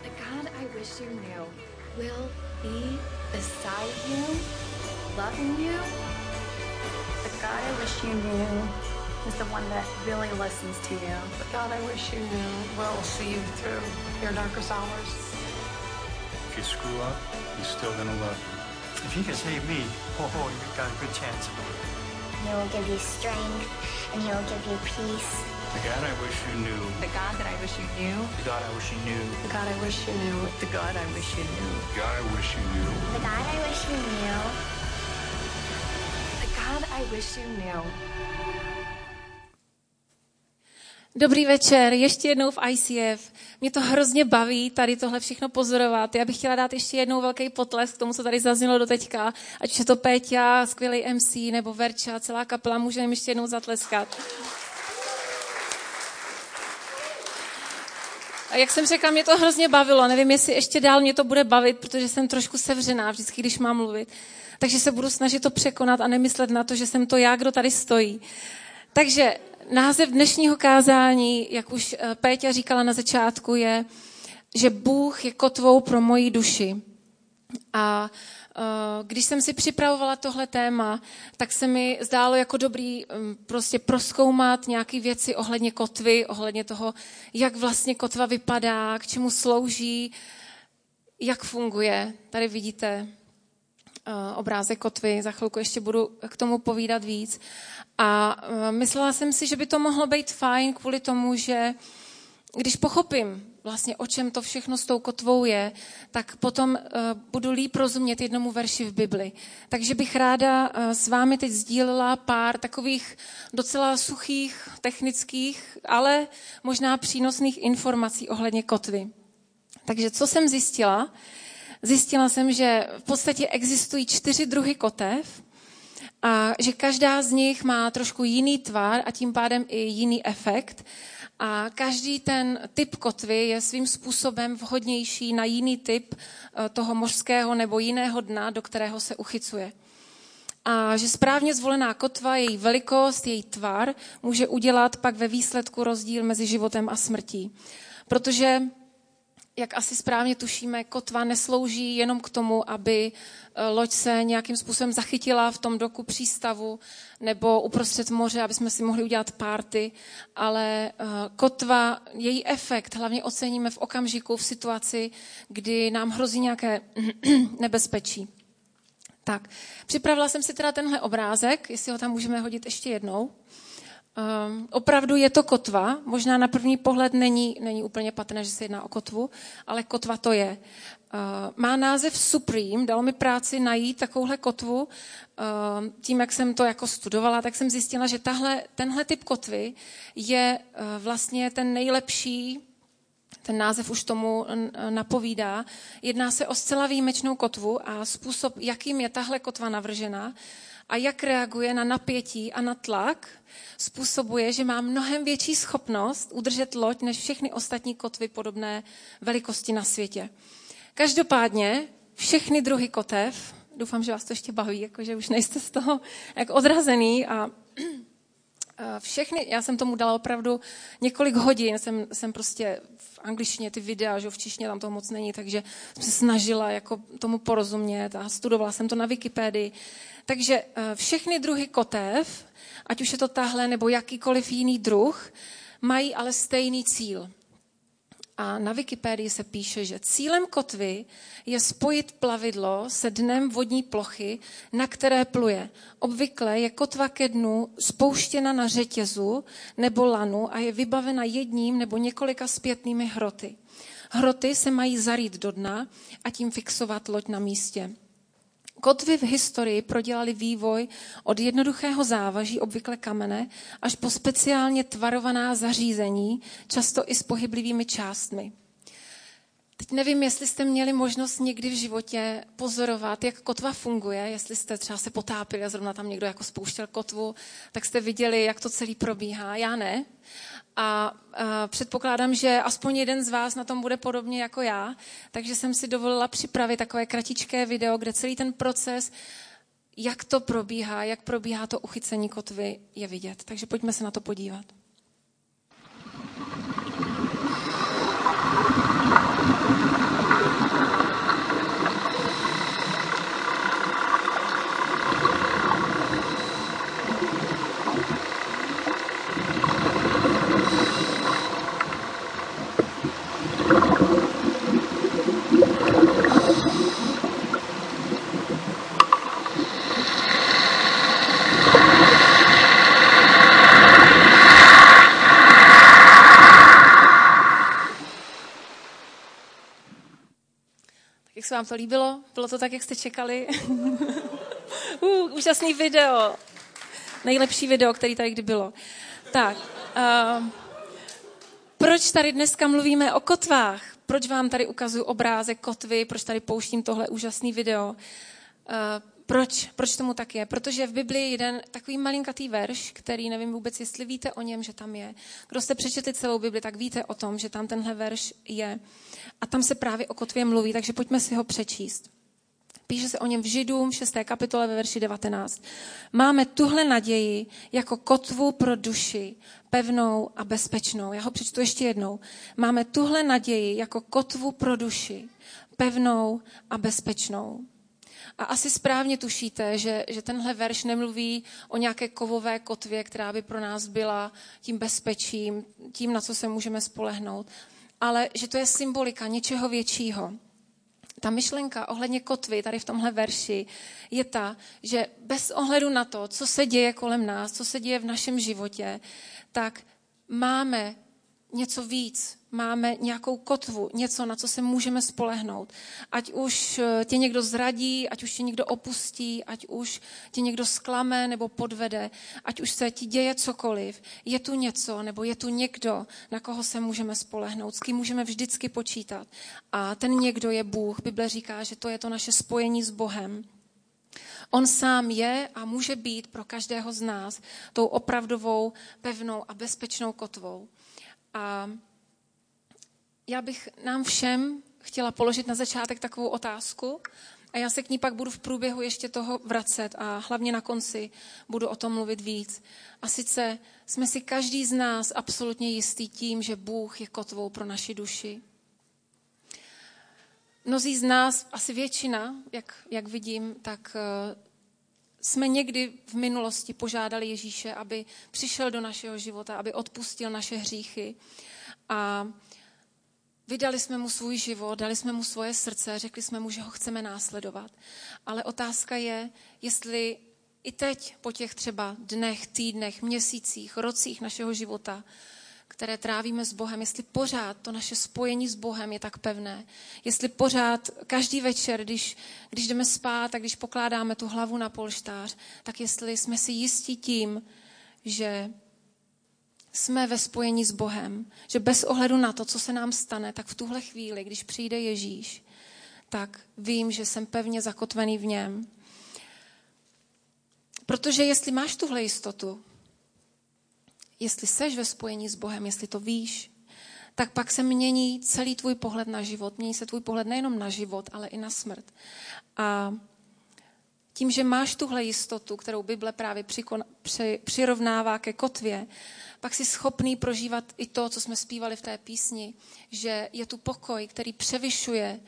If he can save me, oh, you've got a good chance of it. He will give you strength, and he will give you peace. The God I wish you knew. The God that I wish you knew. The God I wish you knew. The God I wish you knew. The God I wish you knew. The God I wish you knew. The God I wish you knew. The God I wish you knew. Dobrý večer, ještě jednou v ICF. Mě to hrozně baví tady tohle všechno pozorovat. Já bych chtěla dát ještě jednou velký potlesk k tomu, co tady zaznělo doteďka. Ať je to Péťa, skvělý MC, nebo Verča, celá kapela, můžeme jim ještě jednou zatleskat. A jak jsem řekla, mě to hrozně bavilo. Nevím, jestli ještě dál mě to bude bavit, protože jsem trošku sevřená vždycky, když mám mluvit. Takže se budu snažit to překonat a nemyslet na to, že jsem to já, kdo tady stojí. Takže název dnešního kázání, jak už Péťa říkala na začátku, je, že Bůh je kotvou pro moji duši. A když jsem si připravovala tohle téma, tak se mi zdálo jako dobrý prostě prozkoumat nějaké věci ohledně kotvy, ohledně toho, jak vlastně kotva vypadá, k čemu slouží, jak funguje. Tady vidíte obrázek kotvy, za chvilku ještě budu k tomu povídat víc. A myslela jsem si, že by to mohlo být fajn kvůli tomu, že když pochopím vlastně, o čem to všechno s tou kotvou je, tak potom budu líp rozumět jednomu verši v Bibli. Takže bych ráda s vámi teď sdílela pár takových docela suchých, technických, ale možná přínosných informací ohledně kotvy. Takže co jsem zjistila? Zjistila jsem, že v podstatě existují 4 druhy kotev a že každá z nich má trošku jiný tvar a tím pádem i jiný efekt. A každý ten typ kotvy je svým způsobem vhodnější na jiný typ toho mořského nebo jiného dna, do kterého se uchycuje. A že správně zvolená kotva, její velikost, její tvar může udělat pak ve výsledku rozdíl mezi životem a smrtí. Protože jak asi správně tušíme, kotva neslouží jenom k tomu, aby loď se nějakým způsobem zachytila v tom doku přístavu nebo uprostřed moře, aby jsme si mohli udělat party, ale kotva, její efekt hlavně oceníme v okamžiku, v situaci, kdy nám hrozí nějaké nebezpečí. Tak, připravila jsem si teda tenhle obrázek, jestli ho tam můžeme hodit ještě jednou. Opravdu je to kotva, možná na první pohled není úplně patrné, že se jedná o kotvu, ale kotva to je. Má název Supreme, dalo mi práci najít takovouhle kotvu, tím, jak jsem to jako studovala, tak jsem zjistila, že tenhle typ kotvy je vlastně ten nejlepší, ten název už tomu napovídá. Jedná se o zcela výjimečnou kotvu a způsob, jakým je tahle kotva navržena, a jak reaguje na napětí a na tlak, způsobuje, že má mnohem větší schopnost udržet loď než všechny ostatní kotvy podobné velikosti na světě. Každopádně všechny druhy kotev, doufám, že vás to ještě baví, jakože už nejste z toho jak odrazený a všechny, já jsem tomu dala opravdu několik hodin, jsem prostě v angličtině ty videa, že v češtině tam toho moc není, takže jsem se snažila jako tomu porozumět a studovala jsem to na Wikipedii. Takže všechny druhy kotev, ať už je to tahle nebo jakýkoliv jiný druh, mají ale stejný cíl. A na Wikipedii se píše, že cílem kotvy je spojit plavidlo se dnem vodní plochy, na které pluje. Obvykle je kotva ke dnu spouštěna na řetězu nebo lanu a je vybavena jedním nebo několika zpětnými hroty. Hroty se mají zarýt do dna a tím fixovat loď na místě. Kotvy v historii prodělaly vývoj od jednoduchého závaží, obvykle kamene, až po speciálně tvarovaná zařízení, často i s pohyblivými částmi. Teď nevím, jestli jste měli možnost někdy v životě pozorovat, jak kotva funguje, jestli jste třeba se potápili a zrovna tam někdo jako spouštěl kotvu, tak jste viděli, jak to celý probíhá. Já ne. A předpokládám, že aspoň jeden z vás na tom bude podobně jako já, takže jsem si dovolila připravit takové kratičké video, kde celý ten proces, jak to probíhá, jak probíhá to uchycení kotvy, je vidět. Takže pojďme se na to podívat. Jak se vám to líbilo? Bylo to tak, jak jste čekali? Úžasný video. Nejlepší video, který tady kdy bylo. Tak, proč tady dneska mluvíme o kotvách? Proč vám tady ukazuju obrázek kotvy? Proč tady pouštím tohle úžasný video? Proč tomu tak je? Protože v Biblii je jeden takový malinkatý verš, který nevím vůbec, jestli víte o něm, že tam je. Kdo jste přečetli celou Bibli, tak víte o tom, že tam tenhle verš je. A tam se právě o kotvě mluví, takže pojďme si ho přečíst. Píše se o něm v Židům, 6. kapitole ve verši 19. Máme tuhle naději jako kotvu pro duši, pevnou a bezpečnou. Já ho přečtu ještě jednou. Máme tuhle naději jako kotvu pro duši, pevnou a bezpečnou. A asi správně tušíte, že tenhle verš nemluví o nějaké kovové kotvě, která by pro nás byla tím bezpečím, tím, na co se můžeme spolehnout, ale že to je symbolika něčeho většího. Ta myšlenka ohledně kotvy tady v tomhle verši je ta, že bez ohledu na to, co se děje kolem nás, co se děje v našem životě, tak máme něco víc, máme nějakou kotvu, něco, na co se můžeme spolehnout. Ať už tě někdo zradí, ať už tě někdo opustí, ať už tě někdo zklame nebo podvede, ať už se ti děje cokoliv, je tu něco nebo je tu někdo, na koho se můžeme spolehnout, s kým můžeme vždycky počítat. A ten někdo je Bůh. Bible říká, že to je to naše spojení s Bohem. On sám je a může být pro každého z nás tou opravdovou, pevnou a bezpečnou kotvou. A já bych nám všem chtěla položit na začátek takovou otázku a já se k ní pak budu v průběhu ještě toho vracet a hlavně na konci budu o tom mluvit víc. A sice jsme si každý z nás absolutně jistý tím, že Bůh je kotvou pro naši duši. Mnozí z nás, asi většina, jak vidím, tak jsme někdy v minulosti požádali Ježíše, aby přišel do našeho života, aby odpustil naše hříchy a vydali jsme mu svůj život, dali jsme mu svoje srdce, řekli jsme mu, že ho chceme následovat. Ale otázka je, jestli i teď po těch třeba dnech, týdnech, měsících, rocích našeho života, které trávíme s Bohem, jestli pořád to naše spojení s Bohem je tak pevné, jestli pořád každý večer, když jdeme spát a když pokládáme tu hlavu na polštář, tak jestli jsme si jistí tím, že jsme ve spojení s Bohem, že bez ohledu na to, co se nám stane, tak v tuhle chvíli, když přijde Ježíš, tak vím, že jsem pevně zakotvený v něm. Protože jestli máš tuhle jistotu, jestli seš ve spojení s Bohem, jestli to víš, tak pak se mění celý tvůj pohled na život. Mění se tvůj pohled nejenom na život, ale i na smrt. A tím, že máš tuhle jistotu, kterou Bible právě přirovnává ke kotvě, pak jsi schopný prožívat i to, co jsme zpívali v té písni, že je tu pokoj, který převyšuje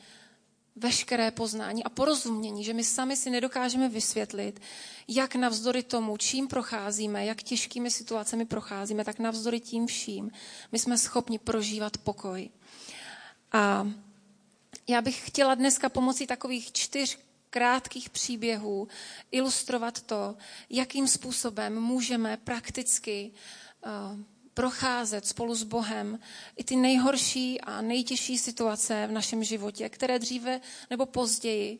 veškeré poznání a porozumění, že my sami si nedokážeme vysvětlit, jak navzdory tomu, čím procházíme, jak těžkými situacemi procházíme, tak navzdory tím vším my jsme schopni prožívat pokoj. A já bych chtěla dneska pomocí takových 4 krátkých příběhů ilustrovat to, jakým způsobem můžeme prakticky procházet spolu s Bohem i ty nejhorší a nejtěžší situace v našem životě, které dříve nebo později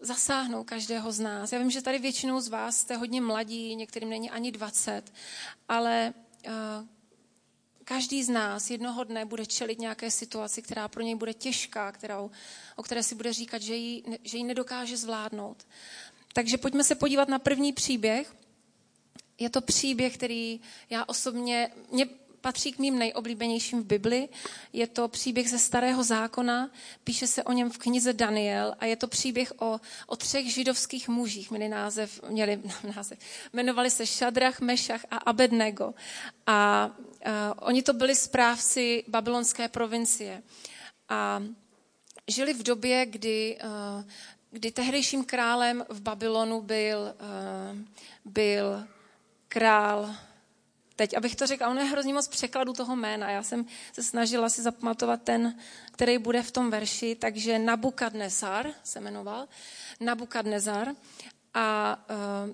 zasáhnou každého z nás. Já vím, že tady většinou z vás jste hodně mladí, některým není ani 20, ale každý z nás jednoho dne bude čelit nějaké situaci, která pro něj bude těžká, o které si bude říkat, že ji nedokáže zvládnout. Takže pojďme se podívat na první příběh. Je to příběh, který já osobně, mě patří k mým nejoblíbenějším v Bibli. Je to příběh ze Starého zákona, píše se o něm v knize Daniel a je to příběh o 3 židovských mužích. Jmenovali se Šadrach, Mešach a Abednego. A oni to byli správci babylonské provincie. A žili v době, kdy tehdejším králem v Babylonu byl král, teď, abych to řekla, ono je hrozně moc překladu toho jména. Já jsem se snažila si zapamatovat ten, který bude v tom verši, takže Nabukadnezar se jmenoval. Nabukadnezar. A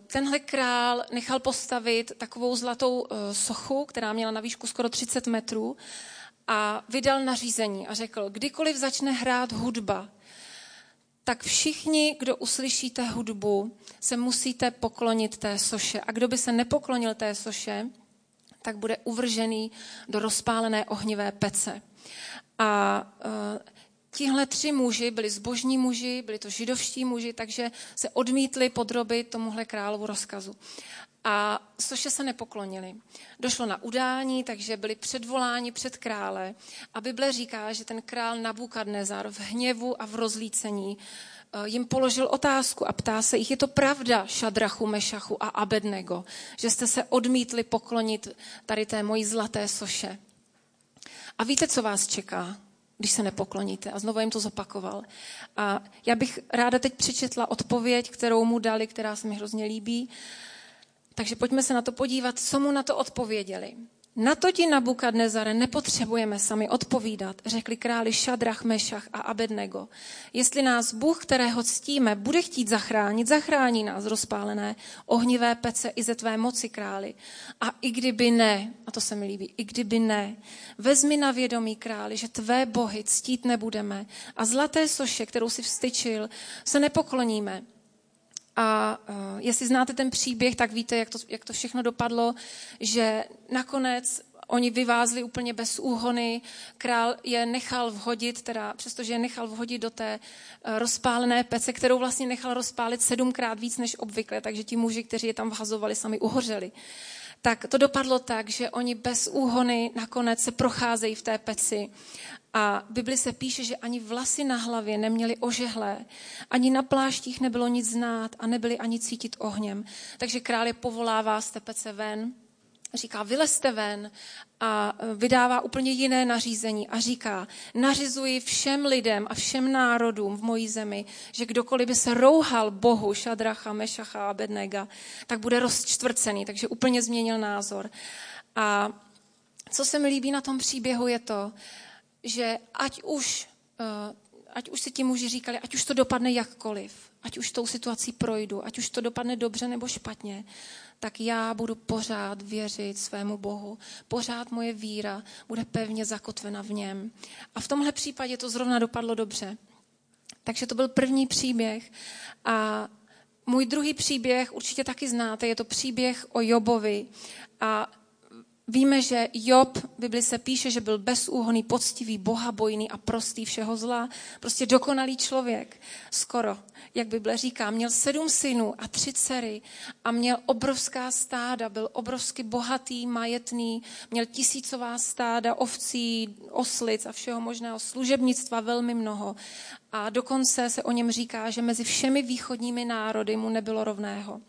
tenhle král nechal postavit takovou zlatou sochu, která měla na výšku skoro 30 metrů a vydal nařízení a řekl, kdykoliv začne hrát hudba, tak všichni, kdo uslyšíte hudbu, se musíte poklonit té soše. A kdo by se nepoklonil té soše, tak bude uvržený do rozpálené ohnivé pece. A tihle tři muži byli zbožní muži, byli to židovští muži, takže se odmítli podrobit tomuhle královu rozkazu. A soše se nepoklonili. Došlo na udání, takže byli předvoláni před krále. A Bible říká, že ten král Nabukadnezar v hněvu a v rozlícení jim položil otázku a ptá se jich, je to pravda, Šadrachu, Mešachu a Abednego, že jste se odmítli poklonit tady té mojí zlaté soše. A víte, co vás čeká, když se nepokloníte? A znovu jim to zopakoval. A já bych ráda teď přečetla odpověď, kterou mu dali, která se mi hrozně líbí. Takže pojďme se na to podívat, co mu na to odpověděli. Na to ti, Nabukadnezare, nepotřebujeme sami odpovídat, řekli králi Šadrach, Mešach a Abednego. Jestli nás Bůh, kterého ctíme, bude chtít zachránit, zachrání nás rozpálené ohnivé pece i ze tvé moci, králi. A i kdyby ne, a to se mi líbí, i kdyby ne, vezmi na vědomí, králi, že tvé bohy ctít nebudeme a zlaté soše, kterou si vstyčil, se nepokloníme. A jestli znáte ten příběh, tak víte, jak to všechno dopadlo, že nakonec oni vyvázli úplně bez úhony, král je nechal vhodit, teda přestože je nechal vhodit do té rozpálené pece, kterou vlastně nechal rozpálit 7krát víc než obvykle, takže ti muži, kteří je tam vhazovali, sami uhořeli. Tak to dopadlo tak, že oni bez úhony nakonec se procházejí v té peci. A v Bibli se píše, že ani vlasy na hlavě neměly ožehlé, ani na pláštích nebylo nic znát a nebyly ani cítit ohněm. Takže král je povolává z té pece ven, říká, vylezte ven a vydává úplně jiné nařízení a říká, nařizuji všem lidem a všem národům v mojí zemi, že kdokoliv by se rouhal Bohu Šadracha, Mešacha a Abednega, tak bude rozčtvrcený, takže úplně změnil názor. A co se mi líbí na tom příběhu je to, že ať už si ti muži říkali, ať už to dopadne jakkoliv, ať už tou situací projdu, ať už to dopadne dobře nebo špatně, tak já budu pořád věřit svému Bohu. Pořád moje víra bude pevně zakotvena v něm. A v tomhle případě to zrovna dopadlo dobře. Takže to byl první příběh. A můj druhý příběh určitě taky znáte, je to příběh o Jobovi. A víme, že Job, v Bibli se píše, že byl bezúhonný, poctivý, bohabojný a prostý všeho zla. Prostě dokonalý člověk, skoro, jak Bible říká. Měl 7 synů a 3 dcery a měl obrovská stáda, byl obrovsky bohatý, majetný, měl 1000ová stáda ovcí, oslic a všeho možného, služebnictva velmi mnoho. A dokonce se o něm říká, že mezi všemi východními národy mu nebylo rovného.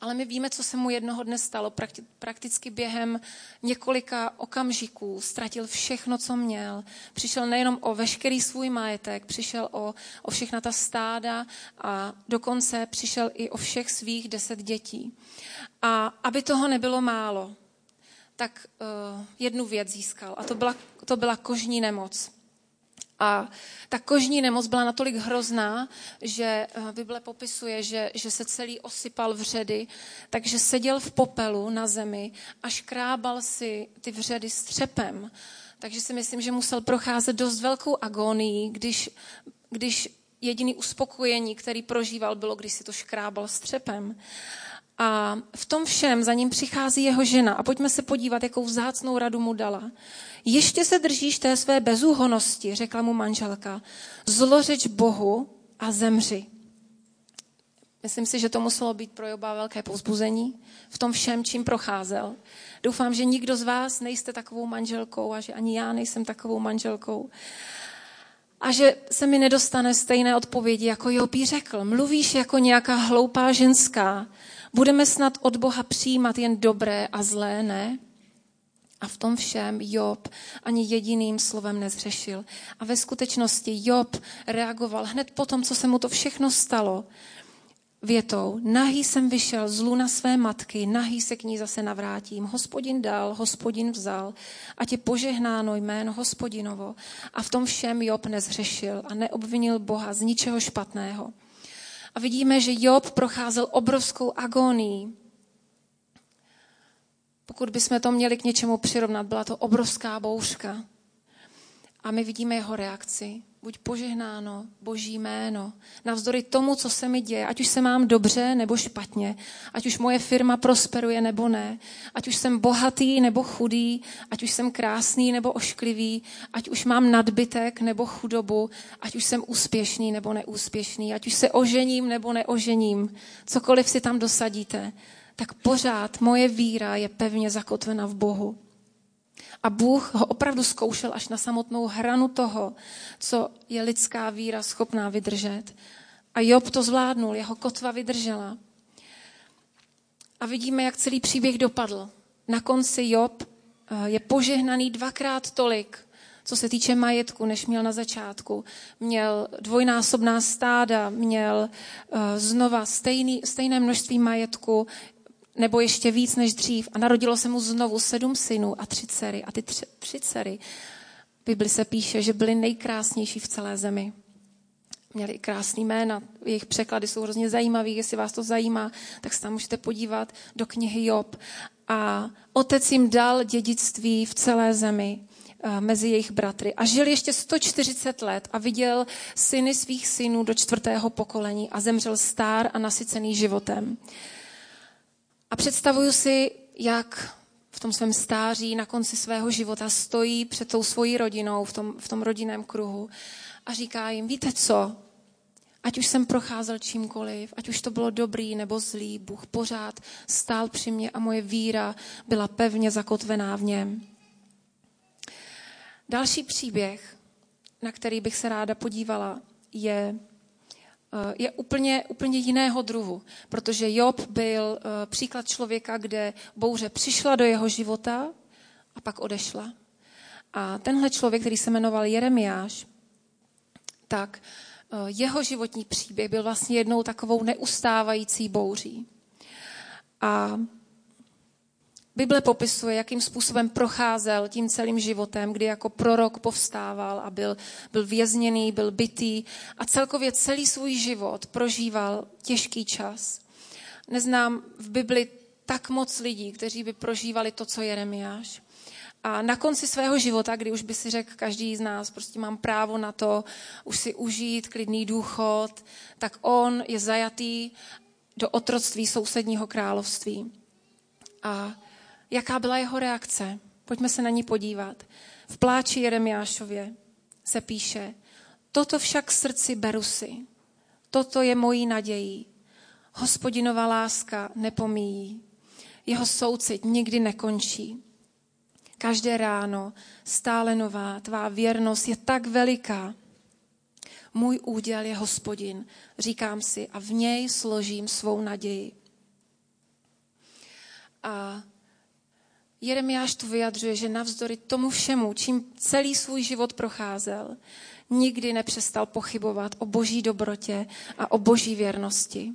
Ale my víme, co se mu jednoho dne stalo. Prakticky během několika okamžiků ztratil všechno, co měl. Přišel nejenom o veškerý svůj majetek, přišel o všechna ta stáda a dokonce přišel i o všech svých 10 dětí. A aby toho nebylo málo, tak jednu věc získal a to byla kožní nemoc. A ta kožní nemoc byla natolik hrozná, že Bible popisuje, že se celý osypal vředy, takže seděl v popelu na zemi a škrábal si ty vředy střepem. Takže si myslím, že musel procházet dost velkou agonií, když jediný uspokojení, který prožíval, bylo, když si to škrábal střepem. A v tom všem za ním přichází jeho žena. A pojďme se podívat, jakou vzácnou radu mu dala. Ještě se držíš té své bezúhonnosti, řekla mu manželka. Zlořeč Bohu a zemři. Myslím si, že to muselo být pro Joba velké povzbuzení v tom všem, čím procházel. Doufám, že nikdo z vás nejste takovou manželkou a že ani já nejsem takovou manželkou. A že se mi nedostane stejné odpovědi, jako Job jí řekl. Mluvíš jako nějaká hloupá ženská. Budeme snad od Boha přijímat jen dobré a zlé, ne? A v tom všem Job ani jediným slovem nezřešil. A ve skutečnosti Job reagoval hned po tom, co se mu to všechno stalo, větou. Nahý jsem vyšel z lůna své matky, nahý se k ní zase navrátím. Hospodin dal, Hospodin vzal, ať je požehnáno jméno Hospodinovo. A v tom všem Job nezřešil a neobvinil Boha z ničeho špatného. A vidíme, že Job procházel obrovskou agonií. Pokud bychom to měli k něčemu přirovnat, byla to obrovská bouřka. A my vidíme jeho reakci. Buď požehnáno Boží jméno. Navzdory tomu, co se mi děje, ať už se mám dobře nebo špatně, ať už moje firma prosperuje nebo ne, ať už jsem bohatý nebo chudý, ať už jsem krásný nebo ošklivý, ať už mám nadbytek nebo chudobu, ať už jsem úspěšný nebo neúspěšný, ať už se ožením nebo neožením, cokoliv si tam dosadíte, tak pořád moje víra je pevně zakotvena v Bohu. A Bůh ho opravdu zkoušel až na samotnou hranu toho, co je lidská víra schopná vydržet. A Job to zvládnul, jeho kotva vydržela. A vidíme, jak celý příběh dopadl. Na konci Job je požehnaný 2x tolik, co se týče majetku, než měl na začátku. Měl dvojnásobná stáda, měl znova stejné množství majetku, nebo ještě víc než dřív. A narodilo se mu znovu 7 synů a 3 dcery. A ty 3 dcery, v Bibli se píše, že byly nejkrásnější v celé zemi. Měly i krásný jména. Jejich překlady jsou hrozně zajímavé. Jestli vás to zajímá, tak se tam můžete podívat do knihy Job. A otec jim dal dědictví v celé zemi mezi jejich bratry. A žil ještě 140 let a viděl syny svých synů do 4. pokolení a zemřel stár a nasycený životem. A představuju si, jak v tom svém stáří na konci svého života stojí před tou svojí rodinou v tom rodinném kruhu a říká jim, víte co, ať už jsem procházel čímkoliv, ať už to bylo dobrý nebo zlý, Bůh pořád stál při mě a moje víra byla pevně zakotvená v něm. Další příběh, na který bych se ráda podívala, je úplně jiného druhu, protože Job byl příklad člověka, kde bouře přišla do jeho života a pak odešla. A tenhle člověk, který se jmenoval Jeremiáš, tak jeho životní příběh byl vlastně jednou takovou neustávající bouří. A Bible popisuje, jakým způsobem procházel tím celým životem, kdy jako prorok povstával a byl vězněný, byl bitý a celkově celý svůj život prožíval těžký čas. Neznám v Bibli tak moc lidí, kteří by prožívali to, co Jeremiáš. A na konci svého života, kdy už by si řekl každý z nás, prostě mám právo na to, už si užít klidný důchod, tak on je zajatý do otroctví sousedního království. A jaká byla jeho reakce? Pojďme se na ní podívat. V pláči Jeremiášově se píše, toto však srdci beru si, toto je mojí nadějí, Hospodinová láska nepomíjí, jeho soucit nikdy nekončí. Každé ráno, stále nová, tvá věrnost je tak veliká. Můj úděl je Hospodin, říkám si, a v něj složím svou naději. A Jeremiáš tu vyjadřuje, že navzdory tomu všemu, čím celý svůj život procházel, nikdy nepřestal pochybovat o Boží dobrotě a o Boží věrnosti.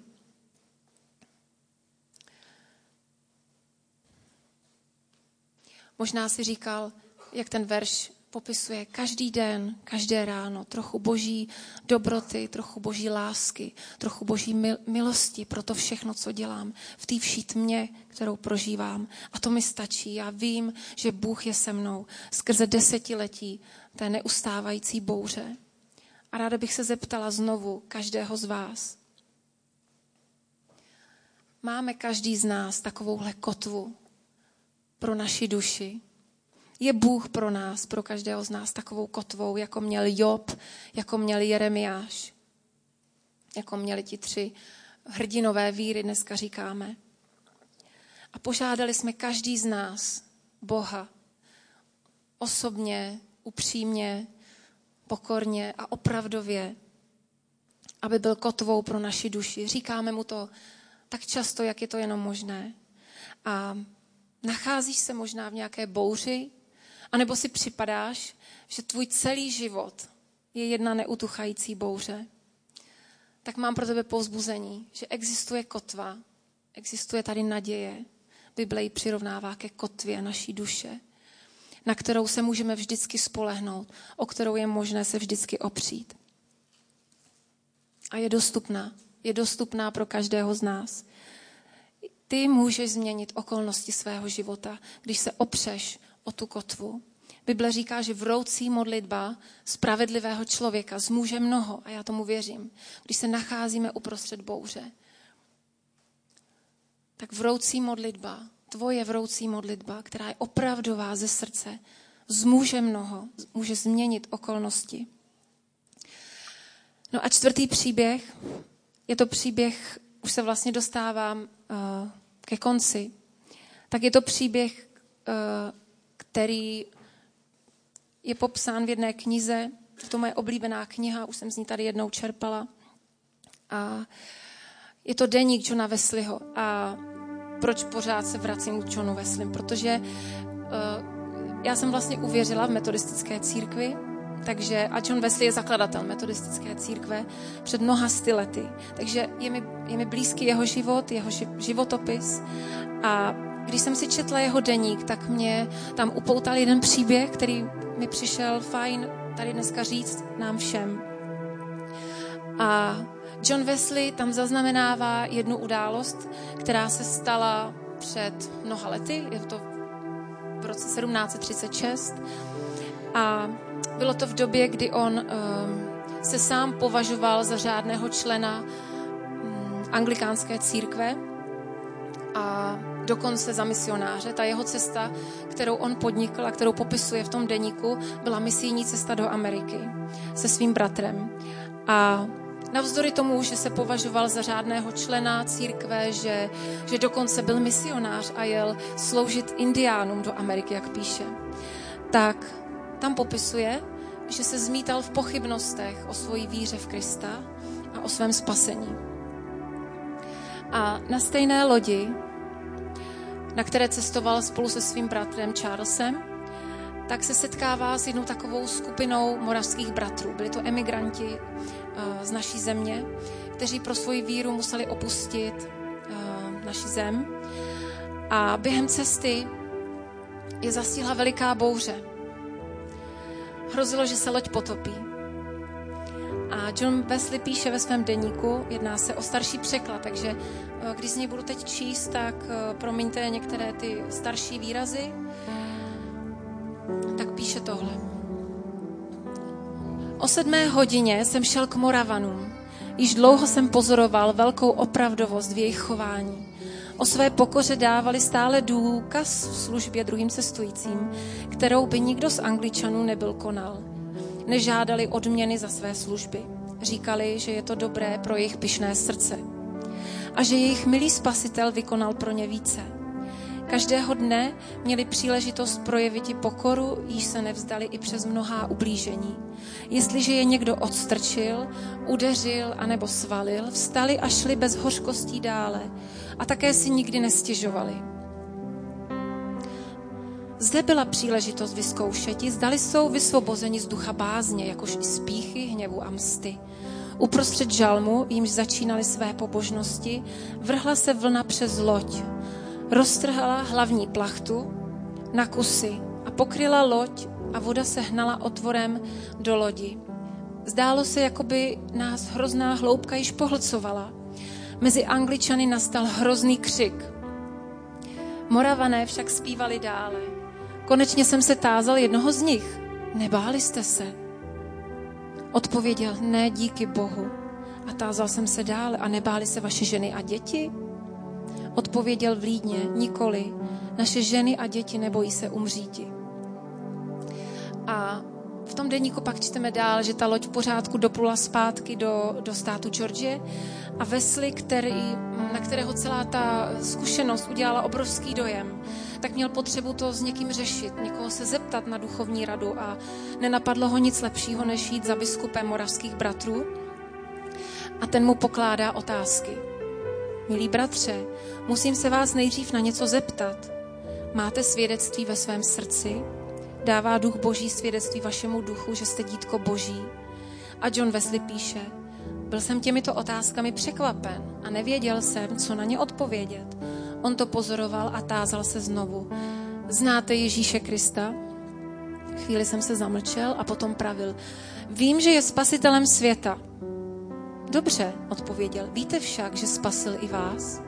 Možná si říkal, jak ten verš popisuje, každý den, každé ráno, trochu Boží dobroty, trochu Boží lásky, trochu Boží milosti pro to všechno, co dělám, v té vší tmě, kterou prožívám. A to mi stačí. Já vím, že Bůh je se mnou skrze desetiletí té neustávající bouře. A ráda bych se zeptala znovu každého z vás. Máme každý z nás takovouhle kotvu pro naši duši? Je Bůh pro nás, pro každého z nás takovou kotvou, jako měl Job, jako měl Jeremiáš, jako měli ti 3 hrdinové víry, dneska říkáme. A požádali jsme každý z nás Boha osobně, upřímně, pokorně a opravdově, aby byl kotvou pro naši duši. Říkáme mu to tak často, jak je to jenom možné. A nacházíš se možná v nějaké bouři, anebo si připadáš, že tvůj celý život je jedna neutuchající bouře, tak mám pro tebe povzbuzení, že existuje kotva, existuje tady naděje, Bible ji přirovnává ke kotvě naší duše, na kterou se můžeme vždycky spolehnout, o kterou je možné se vždycky opřít. A je dostupná pro každého z nás. Ty můžeš změnit okolnosti svého života, když se opřeš o tu kotvu. Bible říká, že vroucí modlitba spravedlivého člověka zmůže mnoho, a já tomu věřím, když se nacházíme uprostřed bouře. Tak vroucí modlitba, tvoje vroucí modlitba, která je opravdová ze srdce, zmůže mnoho, může změnit okolnosti. No a čtvrtý příběh, je to příběh, už se vlastně dostávám ke konci, tak je to příběh, který je popsán v jedné knize, to je moje oblíbená kniha, už jsem z ní tady jednou čerpala. A je to deník Johna Wesleyho. A proč pořád se vracím k Johnu Wesleym? Protože já jsem vlastně uvěřila v metodistické církvi, takže, a John Wesley je zakladatel metodistické církve před mnoha lety. Takže je mi blízký jeho život, jeho životopis. A když jsem si četla jeho deník, tak mě tam upoutal jeden příběh, který mi přišel fajn tady dneska říct nám všem. A John Wesley tam zaznamenává jednu událost, která se stala před mnoha lety, je to v roce 1736. A bylo to v době, kdy on se sám považoval za řádného člena anglikánské církve a dokonce za misionáře. Ta jeho cesta, kterou on podnikl a kterou popisuje v tom deníku, byla misijní cesta do Ameriky se svým bratrem. A navzdory tomu, že se považoval za řádného člena církve, že dokonce byl misionář a jel sloužit indiánům do Ameriky, jak píše, tak tam popisuje, že se zmítal v pochybnostech o svojí víře v Krista a o svém spasení. A na stejné lodi, na které cestoval spolu se svým bratrem Charlesem, tak se setkává s jednou takovou skupinou moravských bratrů. Byli to emigranti z naší země, kteří pro svoji víru museli opustit naši zem. A během cesty je zastihla veliká bouře. Hrozilo, že se loď potopí. A John Wesley píše ve svém deníku, jedná se o starší překlad, takže když z něj budu teď číst, tak promiňte některé ty starší výrazy, tak píše tohle. O 7:00 jsem šel k Moravanům. Již dlouho jsem pozoroval velkou opravdovost v jejich chování. O své pokoře dávali stále důkaz v službě druhým cestujícím, kterou by nikdo z Angličanů nebyl konal. Nežádali odměny za své služby. Říkali, že je to dobré pro jejich pyšné srdce a že jejich milý spasitel vykonal pro ně více. Každého dne měli příležitost projeviti pokoru, již se nevzdali i přes mnohá ublížení. Jestliže je někdo odstrčil, udeřil anebo svalil, vstali a šli bez hořkostí dále a také si nikdy nestěžovali. Zde byla příležitost vyzkoušeti, zdali jsou vysvobozeni z ducha bázně, jakož i z pýchy, hněvu a msty. Uprostřed žalmu, jímž začínali své pobožnosti, vrhla se vlna přes loď, roztrhala hlavní plachtu na kusy a pokryla loď a voda se hnala otvorem do lodi. Zdálo se, jako by nás hrozná hloubka již pohlcovala. Mezi Angličany nastal hrozný křik. Moravané však zpívali dále. Konečně jsem se tázal jednoho z nich. Nebáli jste se? Odpověděl, ne, díky Bohu. A tázal jsem se dále. A nebáli se vaše ženy a děti? Odpověděl vlídně, nikoli. Naše ženy a děti nebojí se umříti. A v tom deníku pak čteme dál, že ta loď v pořádku doplula zpátky do státu Georgie a Wesley, na kterého celá ta zkušenost udělala obrovský dojem, tak měl potřebu to s někým řešit, někoho se zeptat na duchovní radu a nenapadlo ho nic lepšího, než jít za biskupem moravských bratrů. A ten mu pokládá otázky. Milí bratře, musím se vás nejdřív na něco zeptat. Máte svědectví ve svém srdci? Dává duch boží svědectví vašemu duchu, že jste dítko boží? A John Wesley píše, byl jsem těmito otázkami překvapen a nevěděl jsem, co na ně odpovědět. On to pozoroval a tázal se znovu. Znáte Ježíše Krista? Chvíli jsem se zamlčel a potom pravil. Vím, že je spasitelem světa. Dobře, odpověděl. Víte však, že spasil i vás?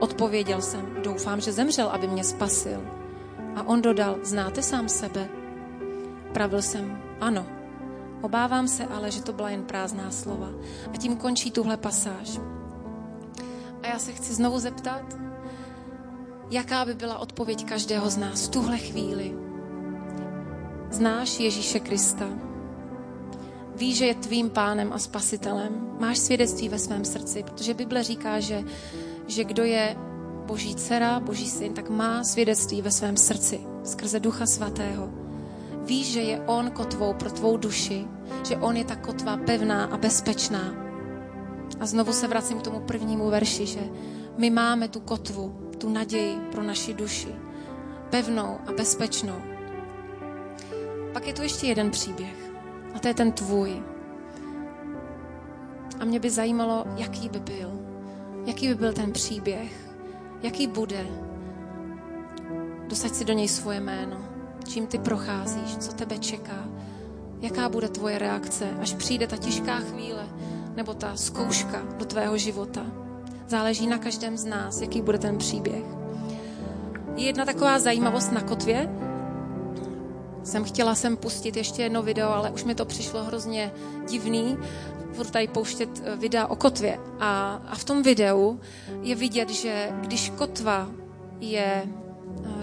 Odpověděl jsem. Doufám, že zemřel, aby mě spasil. A on dodal, znáte sám sebe? Pravil jsem, ano, obávám se ale, že to byla jen prázdná slova. A tím končí tuhle pasáž. A já se chci znovu zeptat, jaká by byla odpověď každého z nás v tuhle chvíli. Znáš Ježíše Krista? Víš, že je tvým pánem a spasitelem? Máš svědectví ve svém srdci? Protože Bible říká, že kdo je Boží dcera, Boží syn, tak má svědectví ve svém srdci skrze Ducha Svatého. Víš, že je on kotvou pro tvou duši, že on je ta kotva pevná a bezpečná. A znovu se vracím k tomu prvnímu verši, že my máme tu kotvu, tu naději pro naši duši, pevnou a bezpečnou. Pak je tu ještě jeden příběh a to je ten tvůj. A mě by zajímalo, jaký by byl ten příběh, jaký bude. Dosaď si do něj svoje jméno, čím ty procházíš, co tebe čeká, jaká bude tvoje reakce, až přijde ta těžká chvíle nebo ta zkouška do tvého života. Záleží na každém z nás, jaký bude ten příběh. Je jedna taková zajímavost na kotvě. Chtěla jsem pustit ještě jedno video, ale už mi to přišlo hrozně divný, budu tady pouštět videa o kotvě. A v tom videu je vidět, že když kotva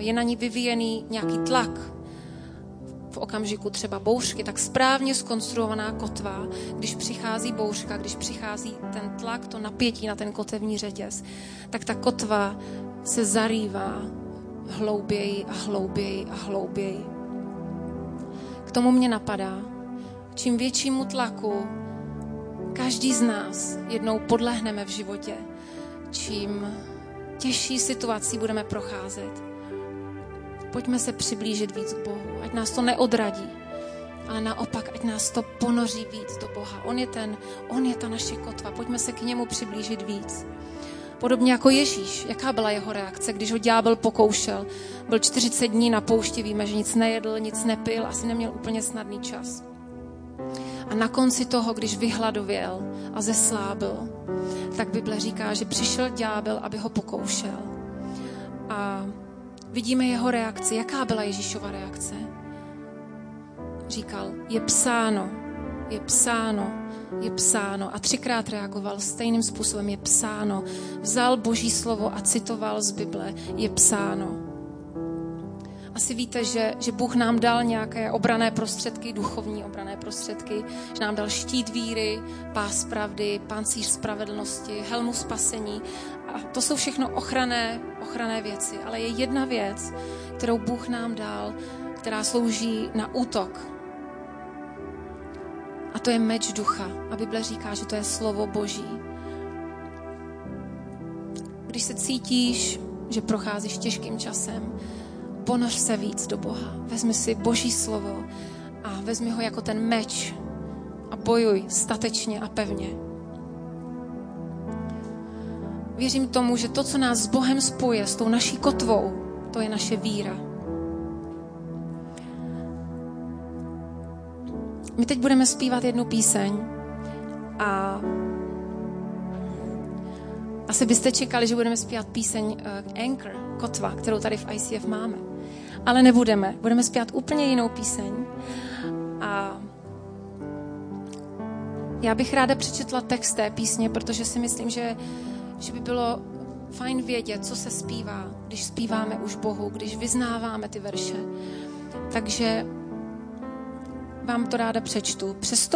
je na ní vyvíjený nějaký tlak, v okamžiku třeba bouřky, tak správně zkonstruovaná kotva, když přichází bouřka, když přichází ten tlak, to napětí na ten kotevní řetěz, tak ta kotva se zarývá hlouběji a hlouběji a hlouběji. K tomu mě napadá, čím většímu tlaku každý z nás jednou podlehneme v životě, čím těžší situací budeme procházet, pojďme se přiblížit víc k Bohu, ať nás to neodradí, ale naopak, ať nás to ponoří víc do Boha. On je ta naše kotva, pojďme se k němu přiblížit víc. Podobně jako Ježíš, jaká byla jeho reakce, když ho ďábel pokoušel. Byl 40 dní na poušti, víme, že nic nejedl, nic nepil, asi neměl úplně snadný čas. A na konci toho, když vyhladověl a zeslábil, tak Bible říká, že přišel ďábel, aby ho pokoušel. A vidíme jeho reakci. Jaká byla Ježíšova reakce? Říkal, je psáno, je psáno, je psáno. A třikrát reagoval stejným způsobem, je psáno. Vzal Boží slovo a citoval z Bible, je psáno. Asi víte, že Bůh nám dal nějaké obranné prostředky, duchovní obranné prostředky, že nám dal štít víry, pás pravdy, pancíř spravedlnosti, helmu spasení. A to jsou všechno ochranné věci. Ale je jedna věc, kterou Bůh nám dal, která slouží na útok. A to je meč ducha. A Bible říká, že to je slovo Boží. Když se cítíš, že procházíš těžkým časem, ponoř se víc do Boha. Vezmi si Boží slovo a vezmi ho jako ten meč a bojuj statečně a pevně. Věřím tomu, že to, co nás s Bohem spojuje, s tou naší kotvou, to je naše víra. My teď budeme zpívat jednu píseň a asi byste čekali, že budeme zpívat píseň Anchor, kotva, kterou tady v ICF máme. Ale nebudeme. Budeme zpívat úplně jinou píseň. A já bych ráda přečetla text té písně, protože si myslím, že by bylo fajn vědět, co se zpívá, když zpíváme už Bohu, když vyznáváme ty verše. Takže vám to ráda přečtu. Přes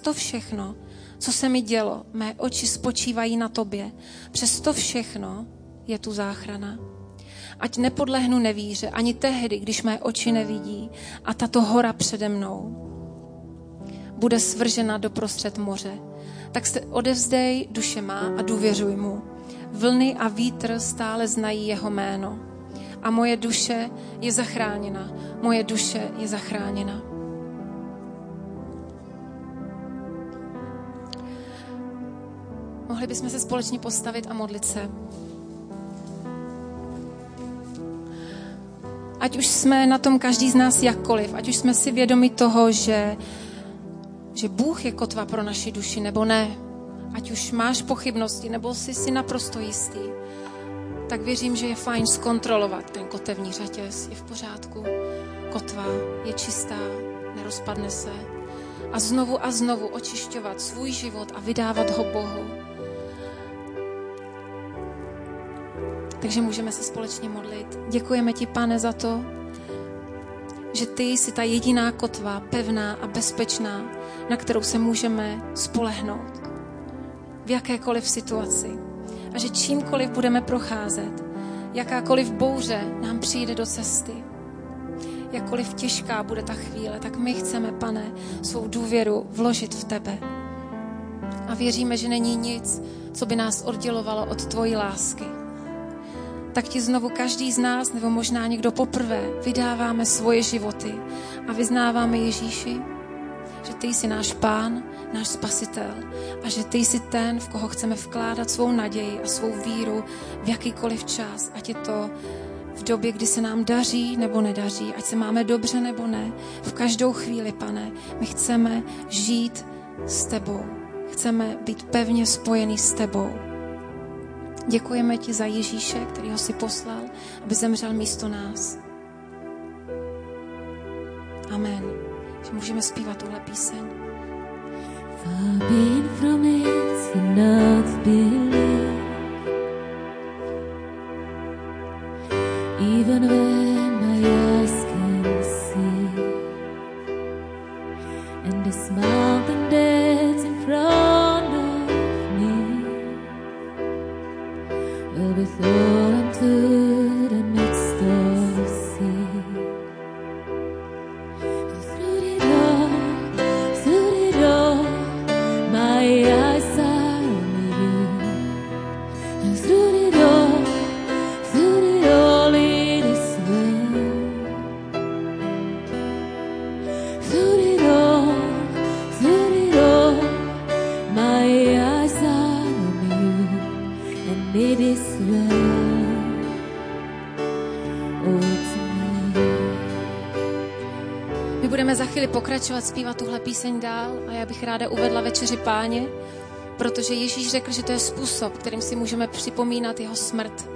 to všechno, co se mi dělo, mé oči spočívají na tobě. Přes to všechno je tu záchrana. Ať nepodlehnu nevíře, ani tehdy, když mé oči nevidí a tato hora přede mnou bude svržena doprostřed moře. Tak se odevzdej, duše má, a důvěřuj mu. Vlny a vítr stále znají jeho jméno. A moje duše je zachráněna. Moje duše je zachráněna. Mohli bychom se společně postavit a modlit se. Ať už jsme na tom každý z nás jakkoliv, ať už jsme si vědomi toho, že Bůh je kotva pro naši duši, nebo ne, ať už máš pochybnosti, nebo jsi si naprosto jistý, tak věřím, že je fajn zkontrolovat ten kotevní řetěz, je v pořádku. kotva je čistá, nerozpadne se, a znovu očišťovat svůj život a vydávat ho Bohu. Takže můžeme se společně modlit. Děkujeme ti, Pane, za to, že ty jsi ta jediná kotva, pevná a bezpečná, na kterou se můžeme spolehnout v jakékoliv situaci. A že čímkoliv budeme procházet, jakákoliv bouře nám přijde do cesty, jakkoliv těžká bude ta chvíle, tak my chceme, Pane, svou důvěru vložit v tebe. A věříme, že není nic, co by nás oddělovalo od tvojí lásky. Tak ti znovu každý z nás, nebo možná někdo poprvé, vydáváme svoje životy a vyznáváme Ježíši, že ty jsi náš Pán, náš Spasitel a že ty jsi ten, v koho chceme vkládat svou naději a svou víru v jakýkoliv čas, ať je to v době, kdy se nám daří nebo nedaří, ať se máme dobře nebo ne, v každou chvíli, Pane, my chceme žít s tebou, chceme být pevně spojený s tebou. Děkujeme ti za Ježíše, kterýho jsi poslal, aby zemřel místo nás. Amen. Že můžeme zpívat tuhle píseň. Far be it from it, not believe. Even when my eyes can see, and this mountain that's in front of me will be thrown into the midst of the sea. Through it all, my eyes are on you. And through it all. My budeme za chvíli pokračovat, zpívat tuhle píseň dál a já bych ráda uvedla večeři Páně, protože Ježíš řekl, že to je způsob, kterým si můžeme připomínat jeho smrt,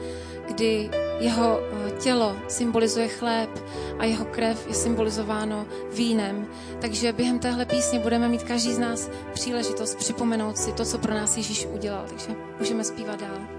kdy jeho tělo symbolizuje chléb a jeho krev je symbolizováno vínem. Takže během téhle písně budeme mít každý z nás příležitost připomenout si to, co pro nás Ježíš udělal. Takže můžeme zpívat dál.